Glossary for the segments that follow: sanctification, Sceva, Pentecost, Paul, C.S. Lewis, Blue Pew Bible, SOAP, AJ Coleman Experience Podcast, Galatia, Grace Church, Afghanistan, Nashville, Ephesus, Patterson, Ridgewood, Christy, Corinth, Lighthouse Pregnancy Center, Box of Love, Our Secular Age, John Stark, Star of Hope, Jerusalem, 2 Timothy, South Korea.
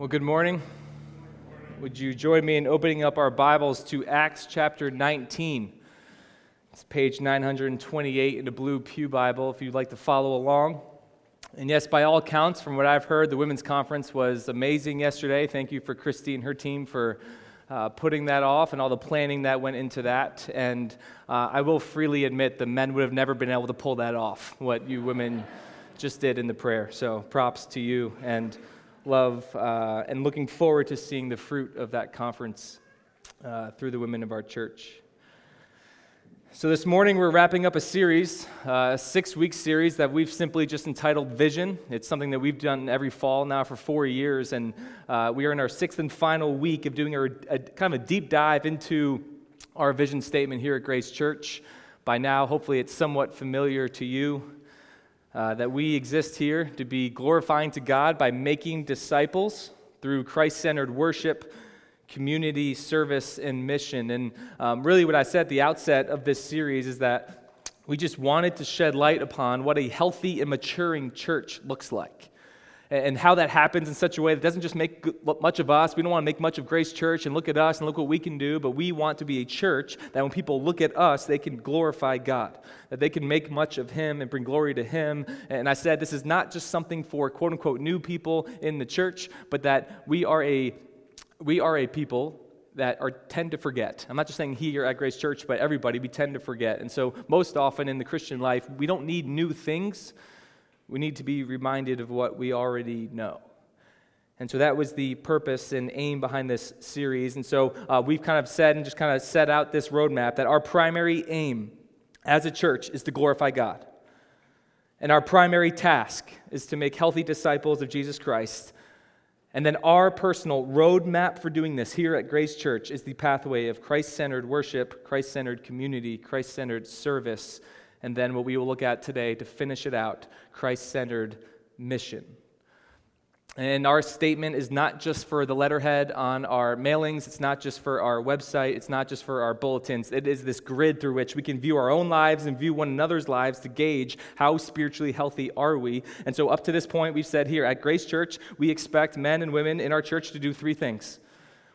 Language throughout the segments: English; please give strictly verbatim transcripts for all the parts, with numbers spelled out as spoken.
Well, good morning. Would you join me in opening up our Bibles to Acts chapter nineteen? It's page nine twenty-eight in the Blue Pew Bible, if you'd like to follow along. And yes, by all accounts, from what I've heard, the women's conference was amazing yesterday. Thank you for Christy and her team for Uh, putting that off and all the planning that went into that. And uh, I will freely admit the men would have never been able to pull that off, what you women just did in the prayer. So props to you, and love uh, and looking forward to seeing the fruit of that conference uh, through the women of our church. So this morning we're wrapping up a series, uh, a six-week series that we've simply just entitled Vision. It's something that we've done every fall now for four years, and uh, we are in our sixth and final week of doing our, a kind of a deep dive into our vision statement here at Grace Church. By now, hopefully it's somewhat familiar to you uh, that we exist here to be glorifying to God by making disciples through Christ-centered worship, community, service, and mission. And um, really what I said at the outset of this series is that we just wanted to shed light upon what a healthy and maturing church looks like, and how that happens in such a way that doesn't just make much of us. We don't want to make much of Grace Church and look at us and look what we can do, but we want to be a church that when people look at us, they can glorify God, that they can make much of Him and bring glory to Him. And I said this is not just something for quote-unquote new people in the church, but that we are a We are a people that are tend to forget. I'm not just saying here at Grace Church, but everybody, we tend to forget. And so most often in the Christian life, we don't need new things. We need to be reminded of what we already know. And so that was the purpose and aim behind this series. And so uh, we've kind of said and just kind of set out this roadmap that our primary aim as a church is to glorify God. And our primary task is to make healthy disciples of Jesus Christ. And then our personal roadmap for doing this here at Grace Church is the pathway of Christ-centered worship, Christ-centered community, Christ-centered service, and then what we will look at today to finish it out, Christ-centered mission. And our statement is not just for the letterhead on our mailings, it's not just for our website, it's not just for our bulletins. It is this grid through which we can view our own lives and view one another's lives to gauge how spiritually healthy are we. And so up to this point, we've said here at Grace Church, we expect men and women in our church to do three things.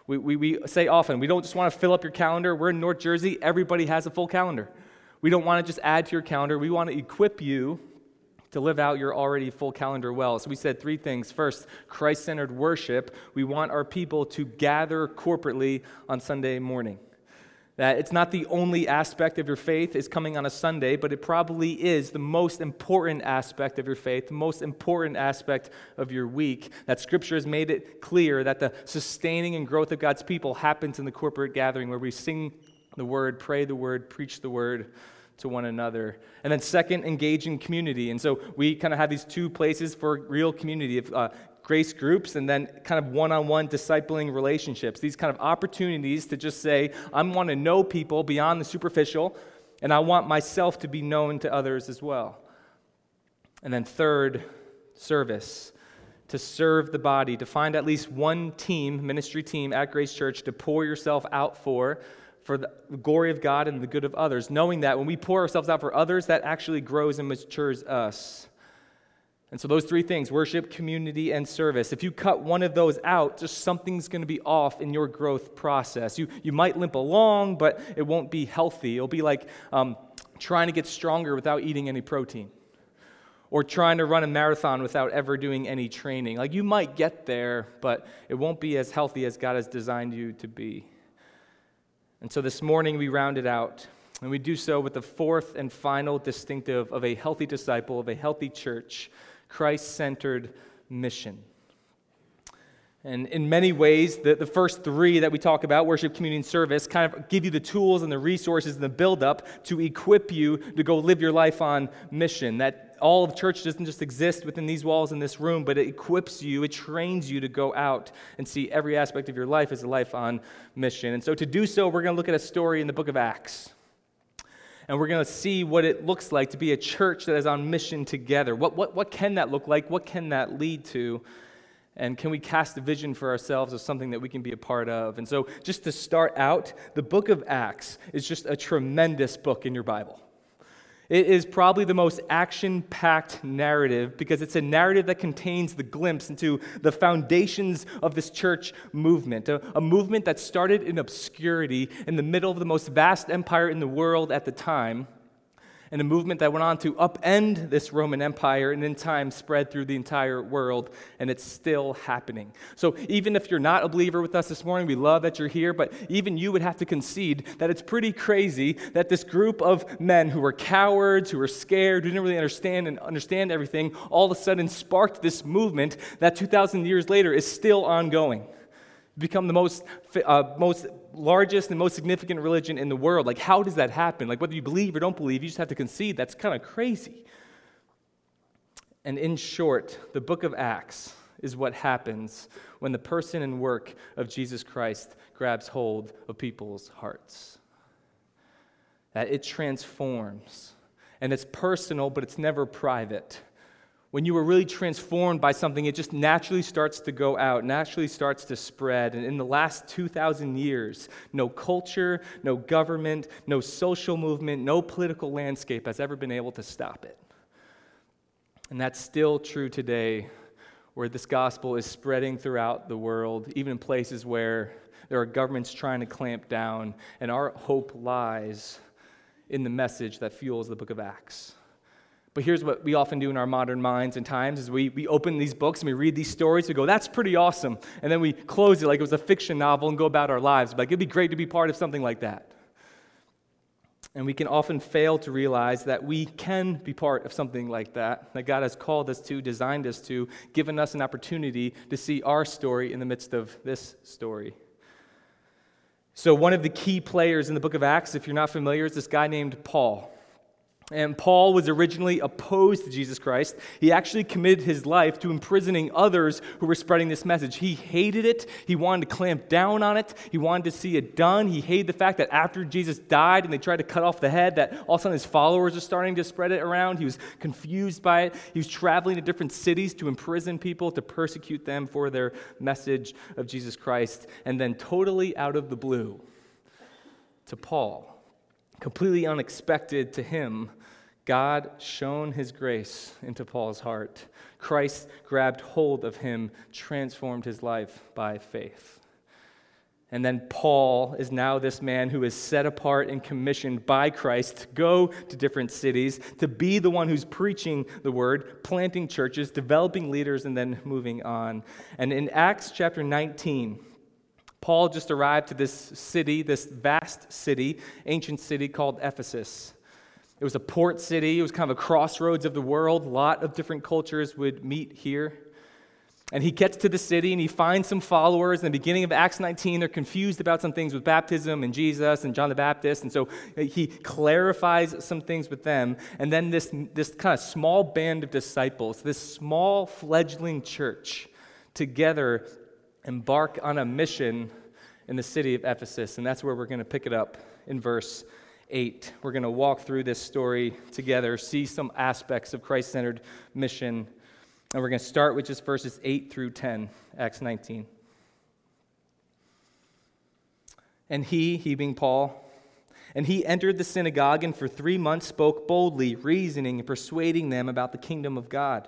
We, we, we say often, we don't just want to fill up your calendar. We're in North Jersey, everybody has a full calendar. We don't want to just add to your calendar, we want to equip you to live out your already full calendar well. So we said three things. First, Christ-centered worship. We want our people to gather corporately on Sunday morning. That it's not the only aspect of your faith is coming on a Sunday, but it probably is the most important aspect of your faith, the most important aspect of your week. That Scripture has made it clear that the sustaining and growth of God's people happens in the corporate gathering where we sing the Word, pray the Word, preach the Word to one another. And then second, engage in community. And so we kind of have these two places for real community of uh, grace groups and then kind of one-on-one discipling relationships. These kind of opportunities to just say, I want to know people beyond the superficial, and I want myself to be known to others as well. And then third, service. To serve the body. To find at least one team, ministry team at Grace Church to pour yourself out for for the glory of God and the good of others, knowing that when we pour ourselves out for others, that actually grows and matures us. And so those three things, worship, community, and service, if you cut one of those out, just something's going to be off in your growth process. You you might limp along, but it won't be healthy. It'll be like um, trying to get stronger without eating any protein, or trying to run a marathon without ever doing any training. Like you might get there, but it won't be as healthy as God has designed you to be. And so this morning we round it out, and we do so with the fourth and final distinctive of a healthy disciple, of a healthy church, Christ-centered mission. And in many ways, the, the first three that we talk about, worship, community, and service, kind of give you the tools and the resources and the build-up to equip you to go live your life on mission. That all of church doesn't just exist within these walls in this room, but it equips you, it trains you to go out and see every aspect of your life as a life on mission. And so to do so, we're going to look at a story in the book of Acts. And we're going to see what it looks like to be a church that is on mission together. What, what, what can that look like? What can that lead to? And can we cast a vision for ourselves of something that we can be a part of? And so just to start out, the book of Acts is just a tremendous book in your Bible. It is probably the most action-packed narrative because it's a narrative that contains the glimpse into the foundations of this church movement, a, a movement that started in obscurity in the middle of the most vast empire in the world at the time, and a movement that went on to upend this Roman Empire and in time spread through the entire world, and it's still happening. So even if you're not a believer with us this morning, we love that you're here, but even you would have to concede that it's pretty crazy that this group of men who were cowards, who were scared, who didn't really understand and understand everything, all of a sudden sparked this movement that two thousand years later is still ongoing. Become the most uh, most largest and most significant religion in the world. Like, how does that happen? Like, whether you believe or don't believe, you just have to concede that's kind of crazy. And in short, the book of Acts is what happens when the person and work of Jesus Christ grabs hold of people's hearts. That it transforms. And it's personal, but it's never private. When you were really transformed by something, it just naturally starts to go out, naturally starts to spread. And in the last two thousand years, no culture, no government, no social movement, no political landscape has ever been able to stop it. And that's still true today, where this gospel is spreading throughout the world, even in places where there are governments trying to clamp down. And our hope lies in the message that fuels the book of Acts. But here's what we often do in our modern minds and times is we, we open these books and we read these stories. We go, that's pretty awesome. And then we close it like it was a fiction novel and go about our lives. Like, it'd be great to be part of something like that. And we can often fail to realize that we can be part of something like that, that God has called us to, designed us to, given us an opportunity to see our story in the midst of this story. So one of the key players in the book of Acts, if you're not familiar, is this guy named Paul. And Paul was originally opposed to Jesus Christ. He actually committed his life to imprisoning others who were spreading this message. He hated it. He wanted to clamp down on it. He wanted to see it done. He hated the fact that after Jesus died and they tried to cut off the head, that all of a sudden his followers are starting to spread it around. He was confused by it. He was traveling to different cities to imprison people, to persecute them for their message of Jesus Christ. And then totally out of the blue to Paul, completely unexpected to him, God shone his grace into Paul's heart. Christ grabbed hold of him, transformed his life by faith. And then Paul is now this man who is set apart and commissioned by Christ to go to different cities, to be the one who's preaching the word, planting churches, developing leaders, and then moving on. And in Acts chapter nineteen, Paul just arrived to this city, this vast city, ancient city called Ephesus. It was a port city. It was kind of a crossroads of the world. A lot of different cultures would meet here. And he gets to the city and he finds some followers. In the beginning of Acts nineteen, they're confused about some things with baptism and Jesus and John the Baptist. And so he clarifies some things with them. And then this, this kind of small band of disciples, this small fledgling church, together embark on a mission in the city of Ephesus. And that's where we're going to pick it up in verse eight. We're going to walk through this story together, see some aspects of Christ-centered mission. And we're going to start with just verses eight through ten, Acts nineteen. And he, he being Paul, and he entered the synagogue and for three months spoke boldly, reasoning and persuading them about the kingdom of God.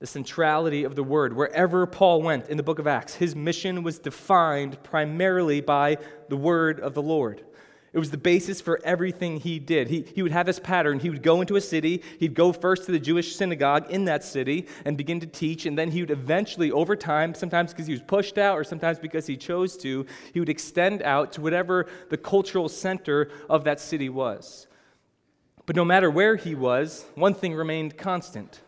The centrality of the word. Wherever Paul went in the book of Acts, his mission was defined primarily by the word of the Lord. It was the basis for everything he did. He, he would have this pattern. He would go into a city. He'd go first to the Jewish synagogue in that city and begin to teach. And then he would eventually, over time, sometimes because he was pushed out or sometimes because he chose to, he would extend out to whatever the cultural center of that city was. But no matter where he was, one thing remained constant.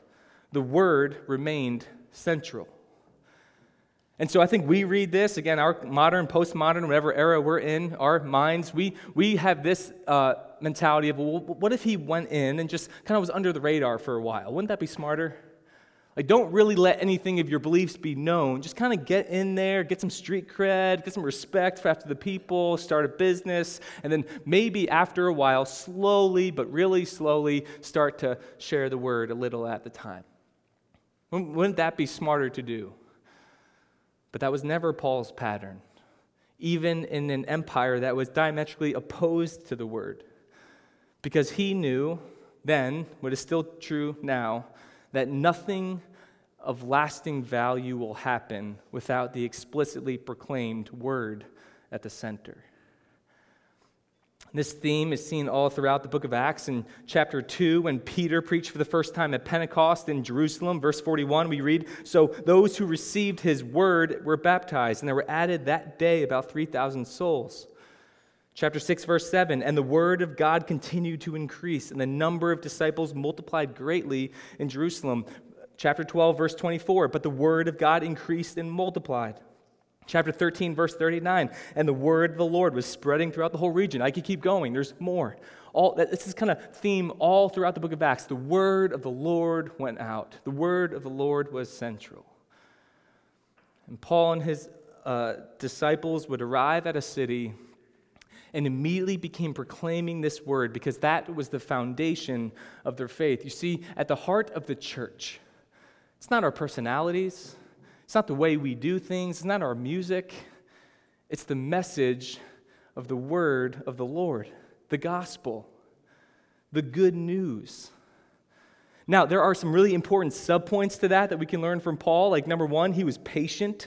The word remained central. And so I think we read this, again, our modern, postmodern, whatever era we're in, our minds, we we have this uh, mentality of, well, what if he went in and just kind of was under the radar for a while? Wouldn't that be smarter? Like, don't really let anything of your beliefs be known. Just kind of get in there, get some street cred, get some respect for after the people, start a business, and then maybe after a while, slowly, but really slowly, start to share the word a little at the time. Wouldn't that be smarter to do? But that was never Paul's pattern, even in an empire that was diametrically opposed to the word, because he knew then, what is still true now, that nothing of lasting value will happen without the explicitly proclaimed word at the center. This theme is seen all throughout the book of Acts. In chapter two, when Peter preached for the first time at Pentecost in Jerusalem, verse forty-one, we read, "So those who received his word were baptized, and there were added that day about three thousand souls." Chapter six, verse seven, "And the word of God continued to increase, and the number of disciples multiplied greatly in Jerusalem." Chapter twelve, verse twenty-four, "But the word of God increased and multiplied." Chapter thirteen, verse thirty-nine, "And the word of the Lord was spreading throughout the whole region." I could keep going. There's more. All this is kind of theme all throughout the book of Acts. The word of the Lord went out. The word of the Lord was central. And Paul and his uh, disciples would arrive at a city and immediately became proclaiming this word, because that was the foundation of their faith. You see, at the heart of the church, it's not our personalities. It's not the way we do things. It's not our music. It's the message of the word of the Lord, the gospel, the good news. Now, there are some really important subpoints to that that we can learn from Paul. Like, number one, he was patient.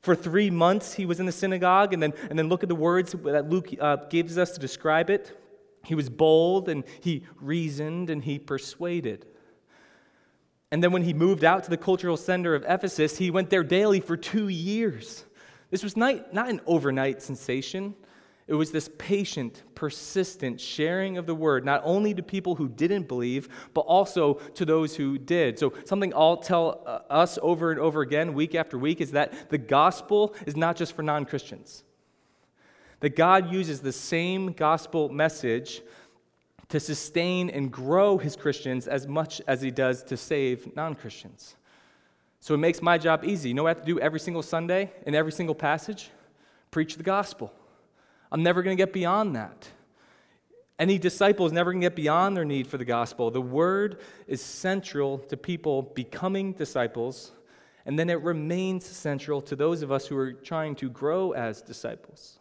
For three months, he was in the synagogue, and then, and then look at the words that Luke uh, gives us to describe it. He was bold, and he reasoned, and he persuaded. And then when he moved out to the cultural center of Ephesus, he went there daily for two years. This was not, not an overnight sensation. It was this patient, persistent sharing of the word, not only to people who didn't believe, but also to those who did. So something I'll tell us over and over again, week after week, is that the gospel is not just for non-Christians. That God uses the same gospel message to sustain and grow his Christians as much as he does to save non-Christians. So it makes my job easy. You know what I have to do every single Sunday in every single passage? Preach the gospel. I'm never going to get beyond that. Any disciple is never going to get beyond their need for the gospel. The word is central to people becoming disciples, and then it remains central to those of us who are trying to grow as disciples.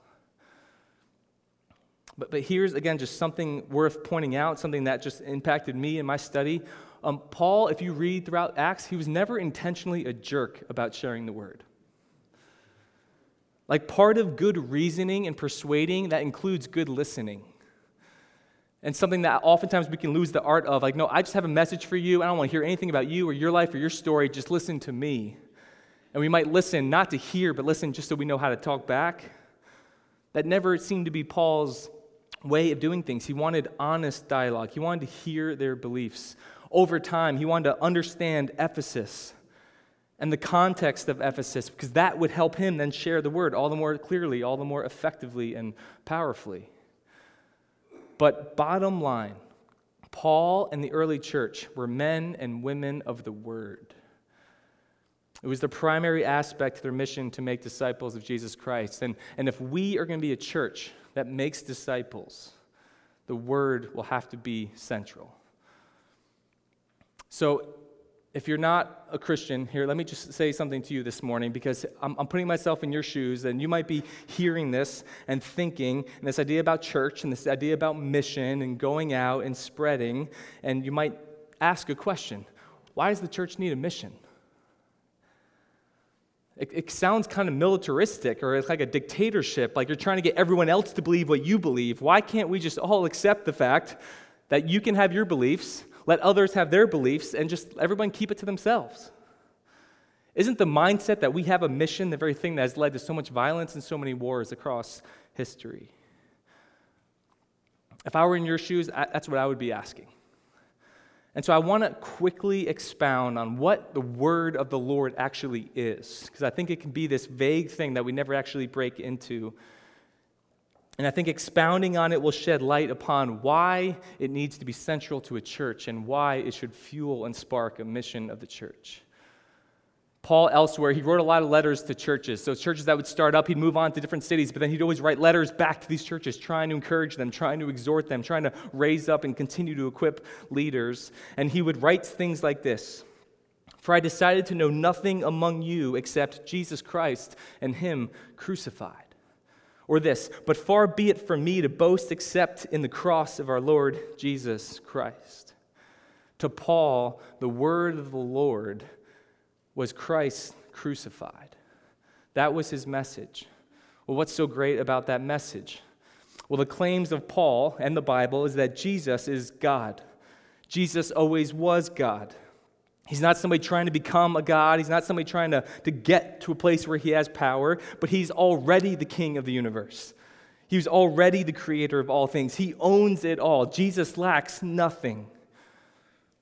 But but here's, again, just something worth pointing out, something that just impacted me in my study. Um, Paul, if you read throughout Acts, he was never intentionally a jerk about sharing the word. Like, part of good reasoning and persuading, that includes good listening. And something that oftentimes we can lose the art of, like, no, I just have a message for you. I don't want to hear anything about you or your life or your story. Just listen to me. And we might listen not to hear, but listen just so we know how to talk back. That never seemed to be Paul's way of doing things. He wanted honest dialogue. He wanted to hear their beliefs. Over time, he wanted to understand Ephesus and the context of Ephesus, because that would help him then share the word all the more clearly, all the more effectively and powerfully. But bottom line, Paul and the early church were men and women of the word. It was the primary aspect of their mission to make disciples of Jesus Christ. And, and if we are going to be a church that makes disciples, the word will have to be central. So if you're not a Christian here, let me just say something to you this morning, because I'm, I'm putting myself in your shoes, and you might be hearing this and thinking, and this idea about church and this idea about mission and going out and spreading, and you might ask a question. Why does the church need a mission? It, it sounds kind of militaristic, or it's like a dictatorship, like you're trying to get everyone else to believe what you believe. Why can't we just all accept the fact that you can have your beliefs, let others have their beliefs, and just everyone keep it to themselves? Isn't the mindset that we have a mission the very thing that has led to so much violence and so many wars across history? If I were in your shoes, I, that's what I would be asking. And so I want to quickly expound on what the word of the Lord actually is, because I think it can be this vague thing that we never actually break into. And I think expounding on it will shed light upon why it needs to be central to a church and why it should fuel and spark a mission of the church. Paul, elsewhere, he wrote a lot of letters to churches. So churches that would start up, he'd move on to different cities, but then he'd always write letters back to these churches, trying to encourage them, trying to exhort them, trying to raise up and continue to equip leaders. And he would write things like this. For I decided to know nothing among you except Jesus Christ and him crucified. Or this, but far be it from me to boast except in the cross of our Lord Jesus Christ. To Paul, the word of the Lord was Christ crucified. That was his message. Well, what's so great about that message? Well, the claims of Paul and the Bible is that Jesus is God. Jesus always was God. He's not somebody trying to become a god. He's not somebody trying to, to get to a place where he has power, but he's already the king of the universe. He was already the creator of all things. He owns it all. Jesus lacks nothing.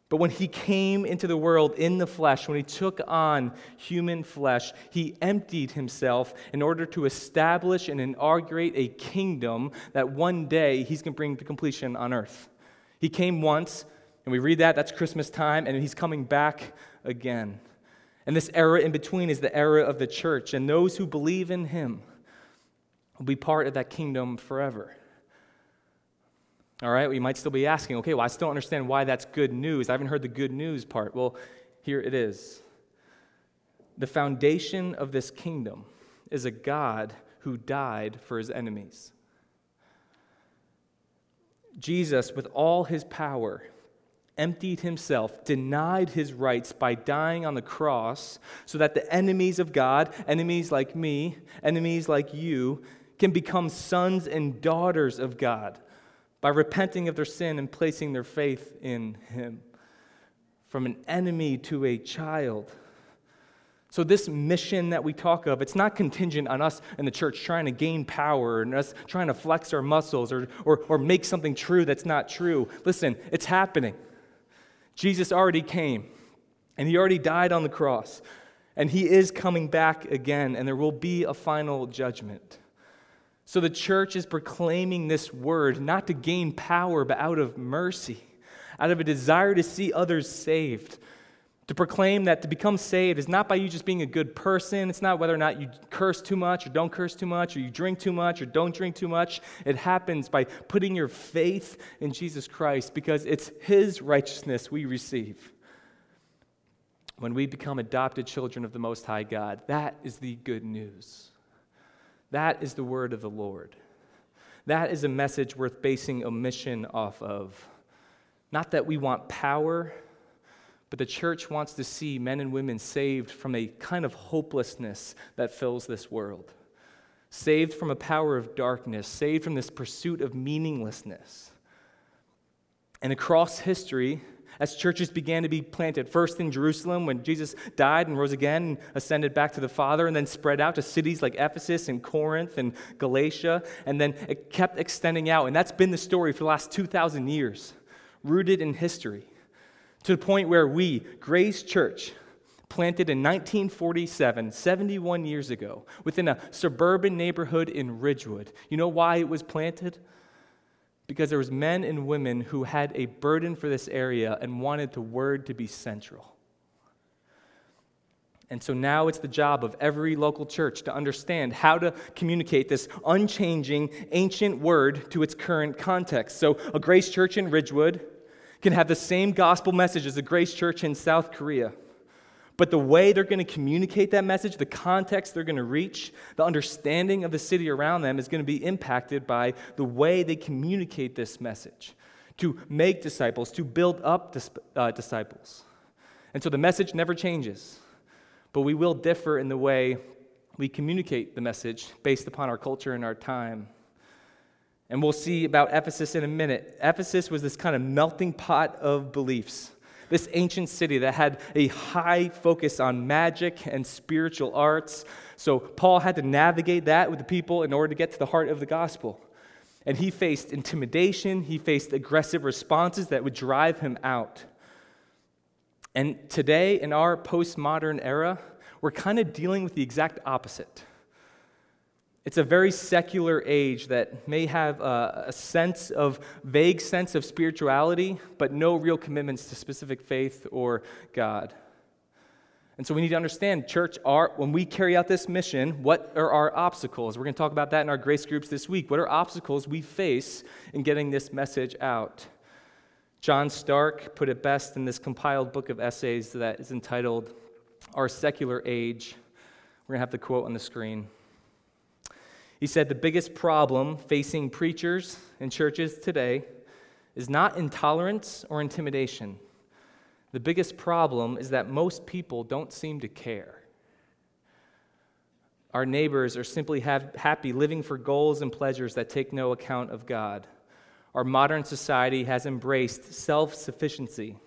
But when he came into the world in the flesh, when he took on human flesh, he emptied himself in order to establish and inaugurate a kingdom that one day he's going to bring to completion on earth. He came once, and we read that, that's Christmas time, and he's coming back again. And this era in between is the era of the church, and those who believe in him will be part of that kingdom forever. All right, we might still be asking, okay, well, I still don't understand why that's good news. I haven't heard the good news part. Well, here it is. The foundation of this kingdom is a God who died for his enemies. Jesus, with all his power, emptied himself, denied his rights by dying on the cross so that the enemies of God, enemies like me, enemies like you, can become sons and daughters of God, by repenting of their sin and placing their faith in him. From an enemy to a child. So this mission that we talk of, it's not contingent on us in the church trying to gain power and us trying to flex our muscles or, or, or make something true that's not true. Listen, it's happening. Jesus already came, and he already died on the cross, and he is coming back again, and there will be a final judgment. So the church is proclaiming this word, not to gain power, but out of mercy, out of a desire to see others saved, to proclaim that to become saved is not by you just being a good person. It's not whether or not you curse too much or don't curse too much, or you drink too much or don't drink too much. It happens by putting your faith in Jesus Christ, because it's his righteousness we receive. When we become adopted children of the Most High God, that is the good news. That is the word of the Lord. That is a message worth basing a mission off of. Not that we want power, but the church wants to see men and women saved from a kind of hopelessness that fills this world. Saved from a power of darkness, saved from this pursuit of meaninglessness. And across history, as churches began to be planted, first in Jerusalem when Jesus died and rose again and ascended back to the Father, and then spread out to cities like Ephesus and Corinth and Galatia, and then it kept extending out. And that's been the story for the last two thousand years, rooted in history, to the point where we, Grace Church, planted in nineteen forty-seven, seventy-one years ago, within a suburban neighborhood in Ridgewood. You know why it was planted? Because there was men and women who had a burden for this area and wanted the word to be central. And so now it's the job of every local church to understand how to communicate this unchanging, ancient word to its current context. So a Grace Church in Ridgewood can have the same gospel message as a Grace Church in South Korea. But the way they're going to communicate that message, the context they're going to reach, the understanding of the city around them is going to be impacted by the way they communicate this message, to make disciples, to build up dis- uh, disciples. And so the message never changes, but we will differ in the way we communicate the message based upon our culture and our time. And we'll see about Ephesus in a minute. Ephesus was this kind of melting pot of beliefs. This ancient city that had a high focus on magic and spiritual arts. So Paul had to navigate that with the people in order to get to the heart of the gospel. And he faced intimidation. He faced aggressive responses that would drive him out. And today, in our postmodern era, we're kind of dealing with the exact opposite. It's a very secular age that may have a, a sense of, vague sense of spirituality, but no real commitments to specific faith or God. And so we need to understand, church, our, when we carry out this mission, what are our obstacles? We're going to talk about that in our grace groups this week. What are obstacles we face in getting this message out? John Stark put it best in this compiled book of essays that is entitled, Our Secular Age. We're going to have the quote on the screen. He said, the biggest problem facing preachers and churches today is not intolerance or intimidation. The biggest problem is that most people don't seem to care. Our neighbors are simply have, happy living for goals and pleasures that take no account of God. Our modern society has embraced self-sufficiency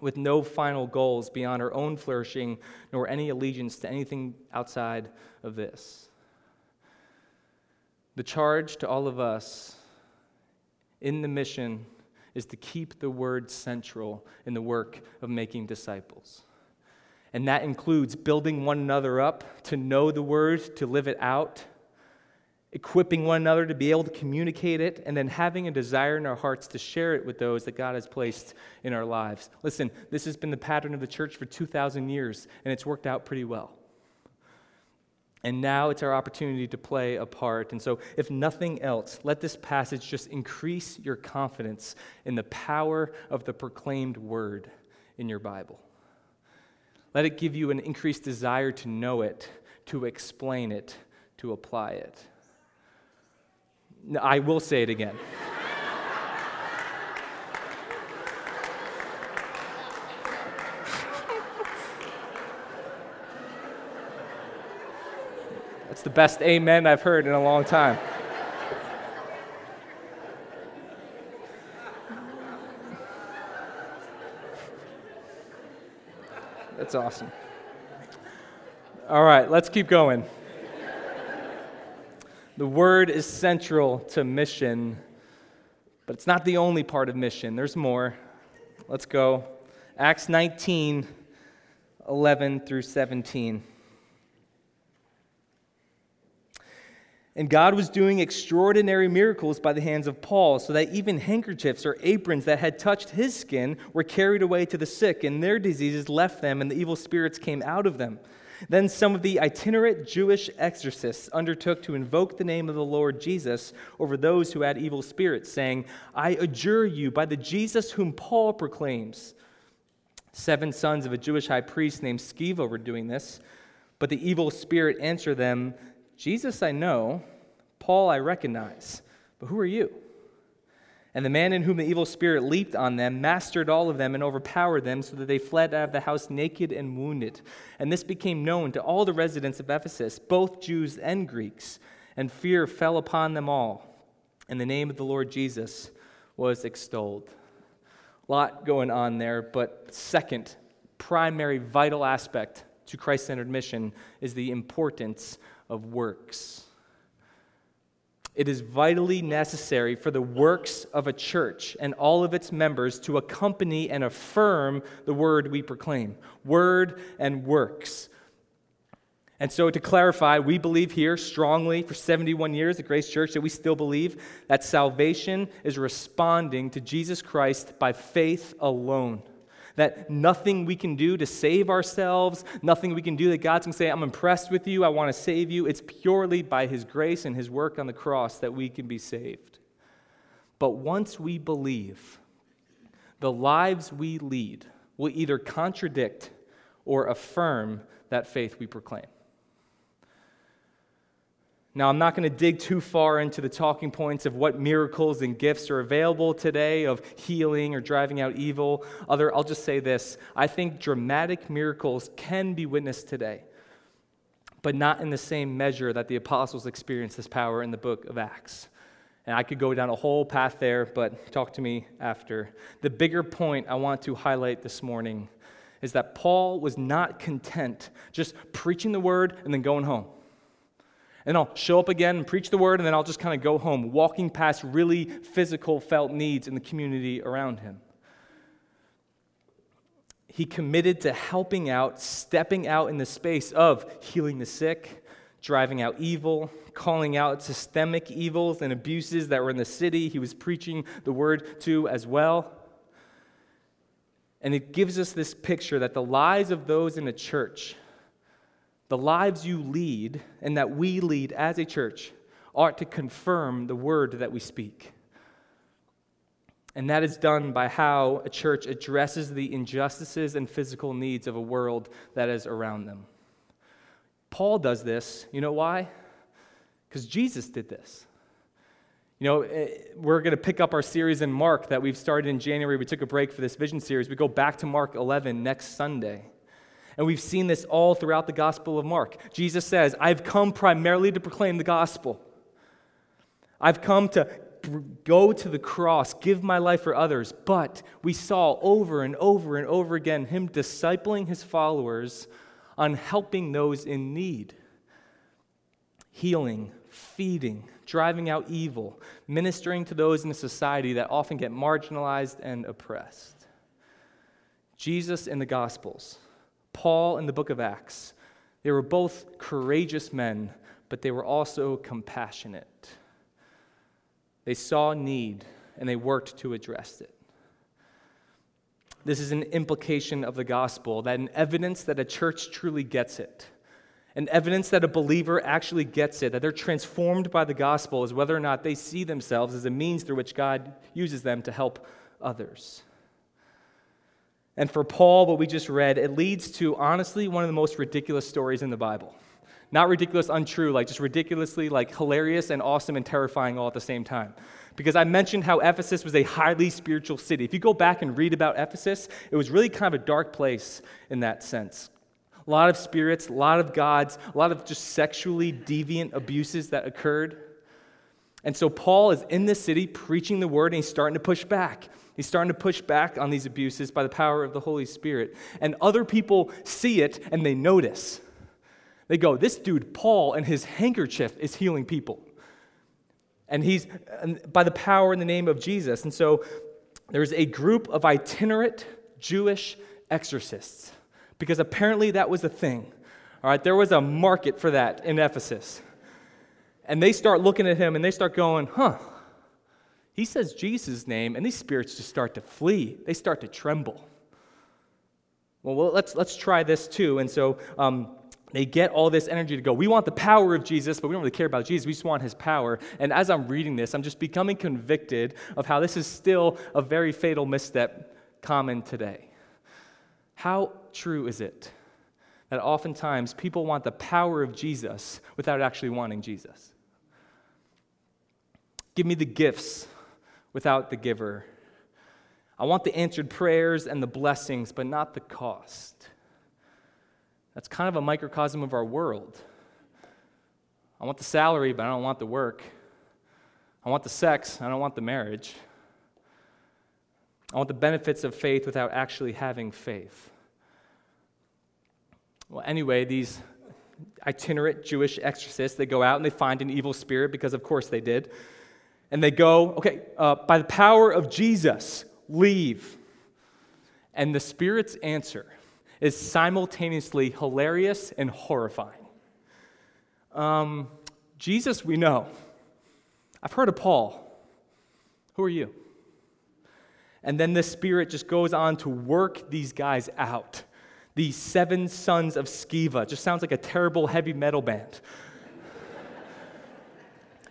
with no final goals beyond our own flourishing nor any allegiance to anything outside of this. The charge to all of us in the mission is to keep the word central in the work of making disciples. And that includes building one another up to know the word, to live it out, equipping one another to be able to communicate it, and then having a desire in our hearts to share it with those that God has placed in our lives. Listen, this has been the pattern of the church for two thousand years, and it's worked out pretty well. And now it's our opportunity to play a part. And so if nothing else, let this passage just increase your confidence in the power of the proclaimed word in your Bible. Let it give you an increased desire to know it, to explain it, to apply it. No, I will say it again. It's the best amen I've heard in a long time. That's awesome. All right, let's keep going. The word is central to mission, but it's not the only part of mission. There's more. Let's go. Acts nineteen, eleven through seventeen. And God was doing extraordinary miracles by the hands of Paul, so that even handkerchiefs or aprons that had touched his skin were carried away to the sick, and their diseases left them, and the evil spirits came out of them. Then some of the itinerant Jewish exorcists undertook to invoke the name of the Lord Jesus over those who had evil spirits, saying, I adjure you by the Jesus whom Paul proclaims. Seven sons of a Jewish high priest named Sceva were doing this, but the evil spirit answered them, Jesus I know, Paul I recognize, but who are you? And the man in whom the evil spirit leaped on them mastered all of them and overpowered them so that they fled out of the house naked and wounded. And this became known to all the residents of Ephesus, both Jews and Greeks, and fear fell upon them all. And the name of the Lord Jesus was extolled. A lot going on there, but second, primary, vital aspect to Christ-centered mission is the importance of works. It is vitally necessary for the works of a church and all of its members to accompany and affirm the word we proclaim, word and works. And so to clarify, we believe here strongly for seventy-one years at Grace Church that we still believe that salvation is responding to Jesus Christ by faith alone. That nothing we can do to save ourselves, nothing we can do that God's going to say, I'm impressed with you, I want to save you. It's purely by His grace and His work on the cross that we can be saved. But once we believe, the lives we lead will either contradict or affirm that faith we proclaim. Now, I'm not going to dig too far into the talking points of what miracles and gifts are available today of healing or driving out evil. Other, I'll just say this. I think dramatic miracles can be witnessed today, but not in the same measure that the apostles experienced this power in the book of Acts. And I could go down a whole path there, but talk to me after. The bigger point I want to highlight this morning is that Paul was not content just preaching the word and then going home. And I'll show up again and preach the word, and then I'll just kind of go home, walking past really physical, felt needs in the community around him. He committed to helping out, stepping out in the space of healing the sick, driving out evil, calling out systemic evils and abuses that were in the city he was preaching the word to as well. And it gives us this picture that the lives of those in a church, the lives you lead and that we lead as a church, ought to confirm the word that we speak. And that is done by how a church addresses the injustices and physical needs of a world that is around them. Paul does this. You know why? Because Jesus did this. You know, we're going to pick up our series in Mark that we've started in January. We took a break for this vision series. We go back to Mark eleven next Sunday. And we've seen this all throughout the Gospel of Mark. Jesus says, I've come primarily to proclaim the gospel. I've come to go to the cross, give my life for others. But we saw over and over and over again him discipling his followers on helping those in need, healing, feeding, driving out evil, ministering to those in a society that often get marginalized and oppressed. Jesus in the Gospels, Paul in the book of Acts, they were both courageous men, but they were also compassionate. They saw need, and they worked to address it. This is an implication of the gospel, that an evidence that a church truly gets it, an evidence that a believer actually gets it, that they're transformed by the gospel, is whether or not they see themselves as a means through which God uses them to help others. And for Paul, what we just read, it leads to, honestly, one of the most ridiculous stories in the Bible. Not ridiculous, untrue, like just ridiculously, like hilarious and awesome and terrifying all at the same time. Because I mentioned how Ephesus was a highly spiritual city. If you go back and read about Ephesus, it was really kind of a dark place in that sense. A lot of spirits, a lot of gods, a lot of just sexually deviant abuses that occurred. And so Paul is in this city preaching the word, and he's starting to push back. He's starting to push back on these abuses by the power of the Holy Spirit. And other people see it, and they notice. They go, this dude, Paul, and his handkerchief is healing people. And he's by the power in the name of Jesus. And so there's a group of itinerant Jewish exorcists, because apparently that was a thing. All right, there was a market for that in Ephesus. And they start looking at him, and they start going, huh, he says Jesus' name, and these spirits just start to flee. They start to tremble. Well, let's let's try this too. And so um they get all this energy to go, we want the power of Jesus, but we don't really care about Jesus. We just want his power. And as I'm reading this, I'm just becoming convicted of how this is still a very fatal misstep common today. How true is it that oftentimes people want the power of Jesus without actually wanting Jesus? Give me the gifts without the giver. I want the answered prayers and the blessings, but not the cost. That's kind of a microcosm of our world. I want the salary, but I don't want the work. I want the sex, I don't want the marriage. I want the benefits of faith without actually having faith. Well, anyway, these itinerant Jewish exorcists, they go out and they find an evil spirit, because of course they did. And they go, okay, uh, by the power of Jesus, leave. And the spirit's answer is simultaneously hilarious and horrifying. Um, Jesus, we know. I've heard of Paul. Who are you? And then this spirit just goes on to work these guys out. The seven sons of Sceva. Just sounds like a terrible heavy metal band.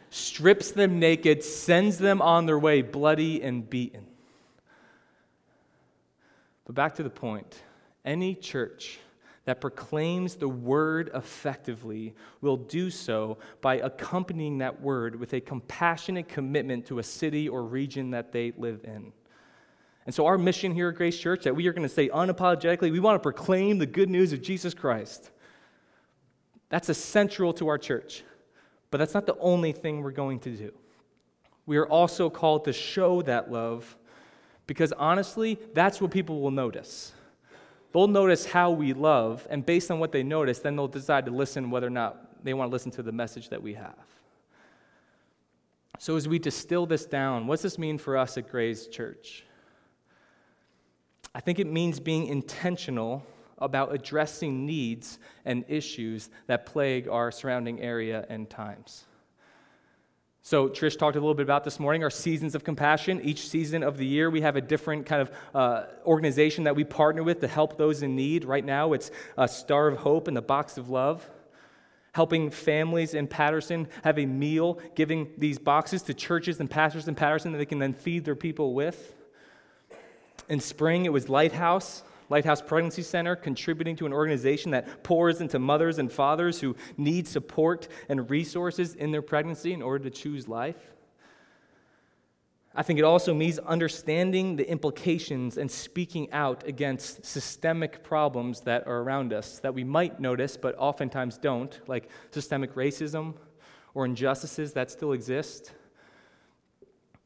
Strips them naked, sends them on their way bloody and beaten. But back to the point. Any church that proclaims the word effectively will do so by accompanying that word with a compassionate commitment to a city or region that they live in. And so our mission here at Grace Church, that we are going to say unapologetically, we want to proclaim the good news of Jesus Christ. That's essential to our church, but that's not the only thing we're going to do. We are also called to show that love, because honestly, that's what people will notice. They'll notice how we love, and based on what they notice, then they'll decide to listen whether or not they want to listen to the message that we have. So as we distill this down, what's this mean for us at Grace Church? I think it means being intentional about addressing needs and issues that plague our surrounding area and times. So Trish talked a little bit about this morning, our seasons of compassion. Each season of the year, we have a different kind of uh, organization that we partner with to help those in need. Right now, it's uh, Star of Hope and the Box of Love, helping families in Patterson have a meal, giving these boxes to churches and pastors in Patterson that they can then feed their people with. In spring, it was Lighthouse, Lighthouse Pregnancy Center, contributing to an organization that pours into mothers and fathers who need support and resources in their pregnancy in order to choose life. I think it also means understanding the implications and speaking out against systemic problems that are around us that we might notice but oftentimes don't, like systemic racism or injustices that still exist.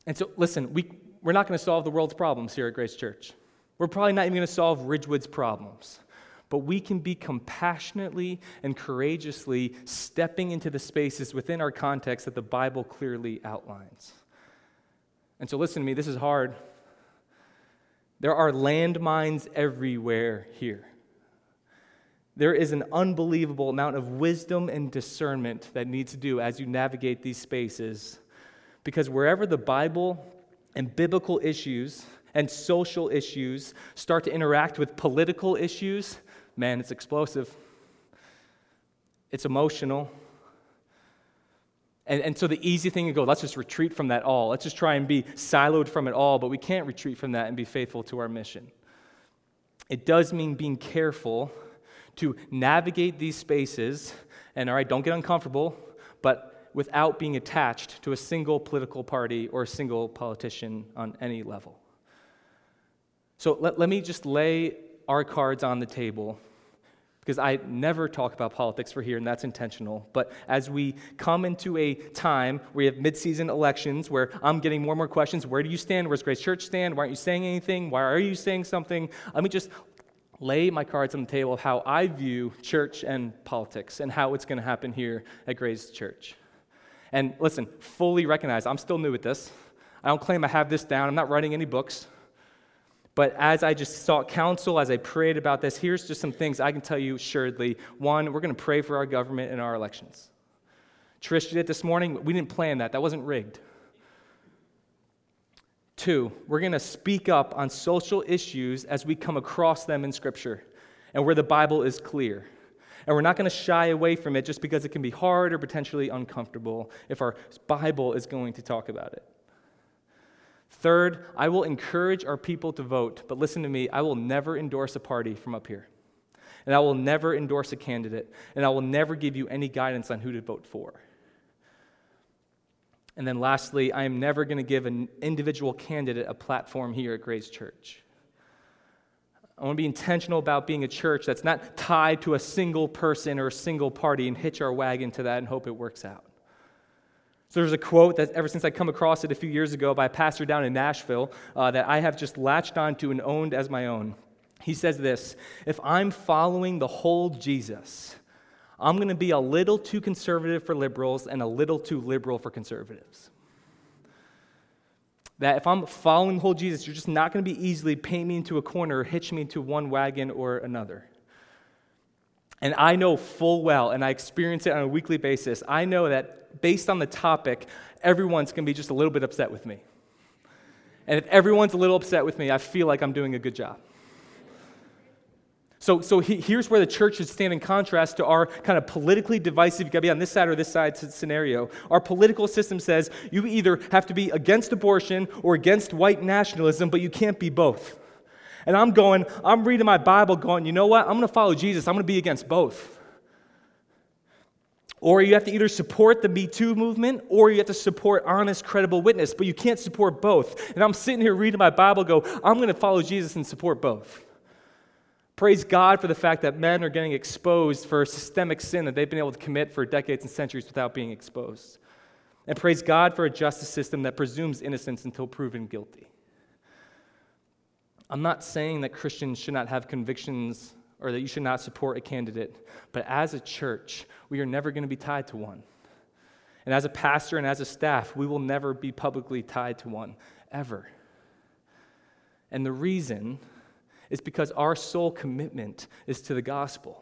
And so, listen, we... We're not going to solve the world's problems here at Grace Church. We're probably not even going to solve Ridgewood's problems. But we can be compassionately and courageously stepping into the spaces within our context that the Bible clearly outlines. And so listen to me, this is hard. There are landmines everywhere here. There is an unbelievable amount of wisdom and discernment that needs to do as you navigate these spaces. Because wherever the Bible and biblical issues and social issues start to interact with political issues, man, it's explosive. It's emotional. And, and so the easy thing to go, let's just retreat from that all. Let's just try and be siloed from it all, but we can't retreat from that and be faithful to our mission. It does mean being careful to navigate these spaces and, all right, don't get uncomfortable, but without being attached to a single political party or a single politician on any level. So let, let me just lay our cards on the table, because I never talk about politics for here, and that's intentional. But as we come into a time where we have mid-season elections, where I'm getting more and more questions, where do you stand? Where's Grace Church stand? Why aren't you saying anything? Why are you saying something? Let me just lay my cards on the table of how I view church and politics and how it's going to happen here at Grace Church. And listen, fully recognize, I'm still new at this. I don't claim I have this down. I'm not writing any books. But as I just sought counsel, as I prayed about this, here's just some things I can tell you assuredly. One, we're going to pray for our government and our elections. Trish did it this morning. We didn't plan that. That wasn't rigged. Two, we're going to speak up on social issues as we come across them in Scripture and where the Bible is clear. And we're not going to shy away from it just because it can be hard or potentially uncomfortable if our Bible is going to talk about it. Third, I will encourage our people to vote, but listen to me, I will never endorse a party from up here. And I will never endorse a candidate, and I will never give you any guidance on who to vote for. And then lastly, I am never going to give an individual candidate a platform here at Grace Church. I want to be intentional about being a church that's not tied to a single person or a single party and hitch our wagon to that and hope it works out. So there's a quote that ever since I come across it a few years ago by a pastor down in Nashville uh, that I have just latched onto and owned as my own. He says this, "If I'm following the whole Jesus, I'm going to be a little too conservative for liberals and a little too liberal for conservatives." That if I'm following the whole Jesus, you're just not going to be easily paint me into a corner or hitch me into one wagon or another. And I know full well, and I experience it on a weekly basis, I know that based on the topic, everyone's going to be just a little bit upset with me. And if everyone's a little upset with me, I feel like I'm doing a good job. So so he, here's where the church should stand in contrast to our kind of politically divisive, you've got to be on this side or this side scenario. Our political system says you either have to be against abortion or against white nationalism, but you can't be both. And I'm going, I'm reading my Bible going, you know what, I'm going to follow Jesus, I'm going to be against both. Or you have to either support the Me Too movement or you have to support honest, credible witness, but you can't support both. And I'm sitting here reading my Bible go, I'm going to follow Jesus and support both. Praise God for the fact that men are getting exposed for systemic sin that they've been able to commit for decades and centuries without being exposed. And praise God for a justice system that presumes innocence until proven guilty. I'm not saying that Christians should not have convictions or that you should not support a candidate, but as a church, we are never going to be tied to one. And as a pastor and as a staff, we will never be publicly tied to one, ever. And the reason is because our sole commitment is to the gospel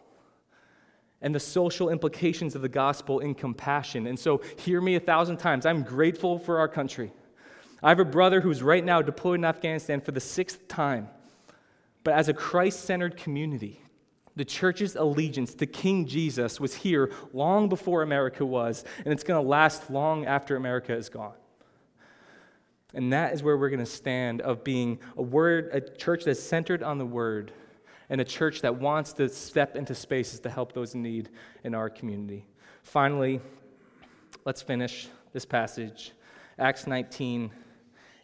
and the social implications of the gospel in compassion. And so hear me a thousand times. I'm grateful for our country. I have a brother who's right now deployed in Afghanistan for the sixth time. But as a Christ-centered community, the church's allegiance to King Jesus was here long before America was, and it's going to last long after America is gone. And that is where we're going to stand, of being a word, a church that's centered on the word, and a church that wants to step into spaces to help those in need in our community. Finally, let's finish this passage, Acts nineteen,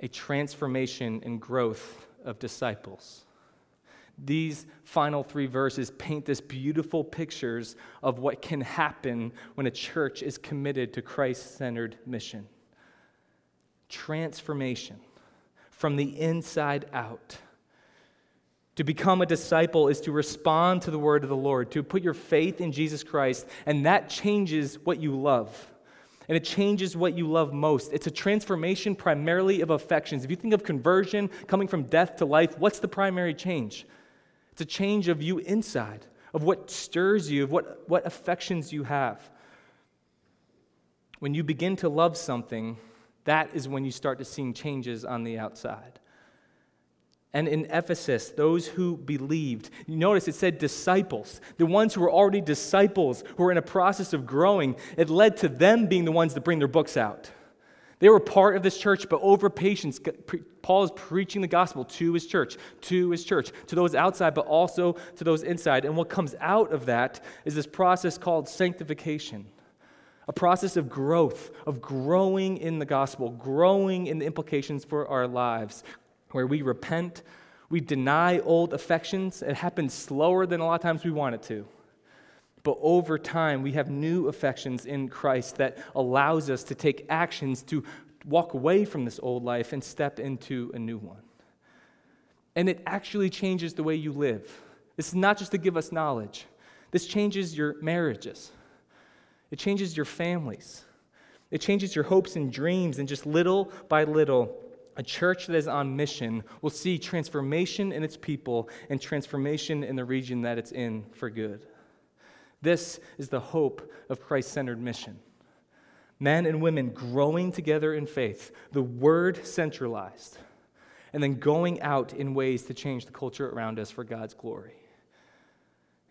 a transformation and growth of disciples. These final three verses paint this beautiful pictures of what can happen when a church is committed to Christ-centered mission. Transformation from the inside out. To become a disciple is to respond to the word of the Lord, to put your faith in Jesus Christ, and that changes what you love. And it changes what you love most. It's a transformation primarily of affections. If you think of conversion, coming from death to life, what's the primary change? It's a change of you inside, of what stirs you, of what, what affections you have. When you begin to love something, that is when you start to see changes on the outside. And in Ephesus, those who believed, you notice it said disciples, the ones who were already disciples, who were in a process of growing, it led to them being the ones that bring their books out. They were part of this church, but over patience, Paul is preaching the gospel to his church, to his church, to those outside, but also to those inside. And what comes out of that is this process called sanctification. A process of growth, of growing in the gospel, growing in the implications for our lives, where we repent, we deny old affections. It happens slower than a lot of times we want it to. But over time, we have new affections in Christ that allows us to take actions to walk away from this old life and step into a new one. And it actually changes the way you live. This is not just to give us knowledge. This changes your marriages. It changes your families. It changes your hopes and dreams, and just little by little, a church that is on mission will see transformation in its people and transformation in the region that it's in for good. This is the hope of Christ-centered mission. Men and women growing together in faith, the word centralized, and then going out in ways to change the culture around us for God's glory.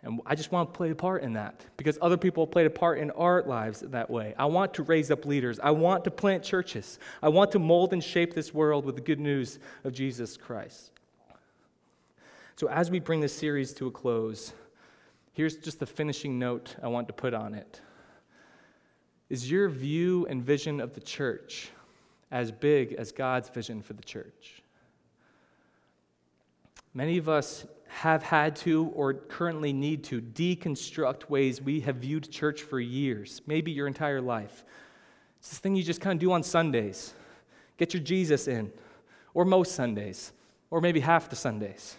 And I just want to play a part in that, because other people played a part in our lives that way. I want to raise up leaders. I want to plant churches. I want to mold and shape this world with the good news of Jesus Christ. So as we bring this series to a close, here's just the finishing note I want to put on it. Is your view and vision of the church as big as God's vision for the church? Many of us have had to or currently need to deconstruct ways we have viewed church for years, maybe your entire life. It's this thing you just kind of do on Sundays. Get your Jesus in, or most Sundays, or maybe half the Sundays,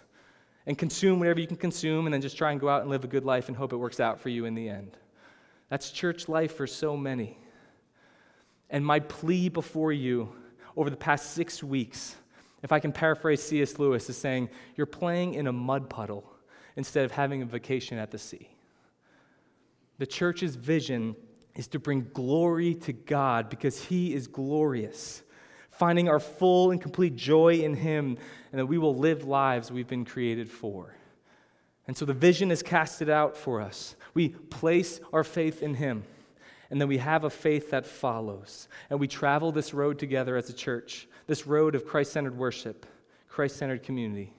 and consume whatever you can consume, and then just try and go out and live a good life and hope it works out for you in the end. That's church life for so many. And my plea before you over the past six weeks, if I can paraphrase C S. Lewis, is saying, you're playing in a mud puddle instead of having a vacation at the sea. The church's vision is to bring glory to God because He is glorious, finding our full and complete joy in Him, and that we will live lives we've been created for. And so the vision is casted out for us. We place our faith in Him, and then we have a faith that follows, and we travel this road together as a church, this road of Christ-centered worship, Christ-centered community,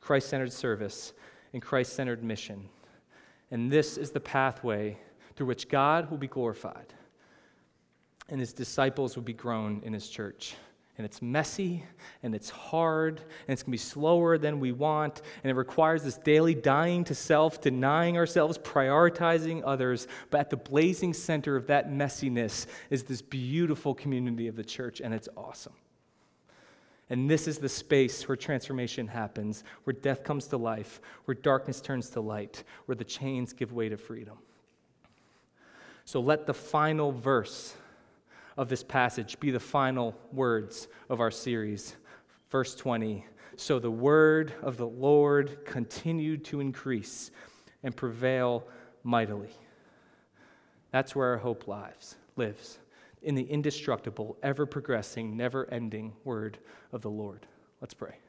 Christ-centered service, and Christ-centered mission. And this is the pathway through which God will be glorified, and His disciples will be grown in His church, and it's messy, and it's hard, and it's going to be slower than we want, and it requires this daily dying to self, denying ourselves, prioritizing others, but at the blazing center of that messiness is this beautiful community of the church, and it's awesome. And this is the space where transformation happens, where death comes to life, where darkness turns to light, where the chains give way to freedom. So let the final verse of this passage be the final words of our series. Verse twenty, so the word of the Lord continued to increase and prevail mightily. That's where our hope lives, lives, in the indestructible, ever-progressing, never-ending word of the Lord. Let's pray.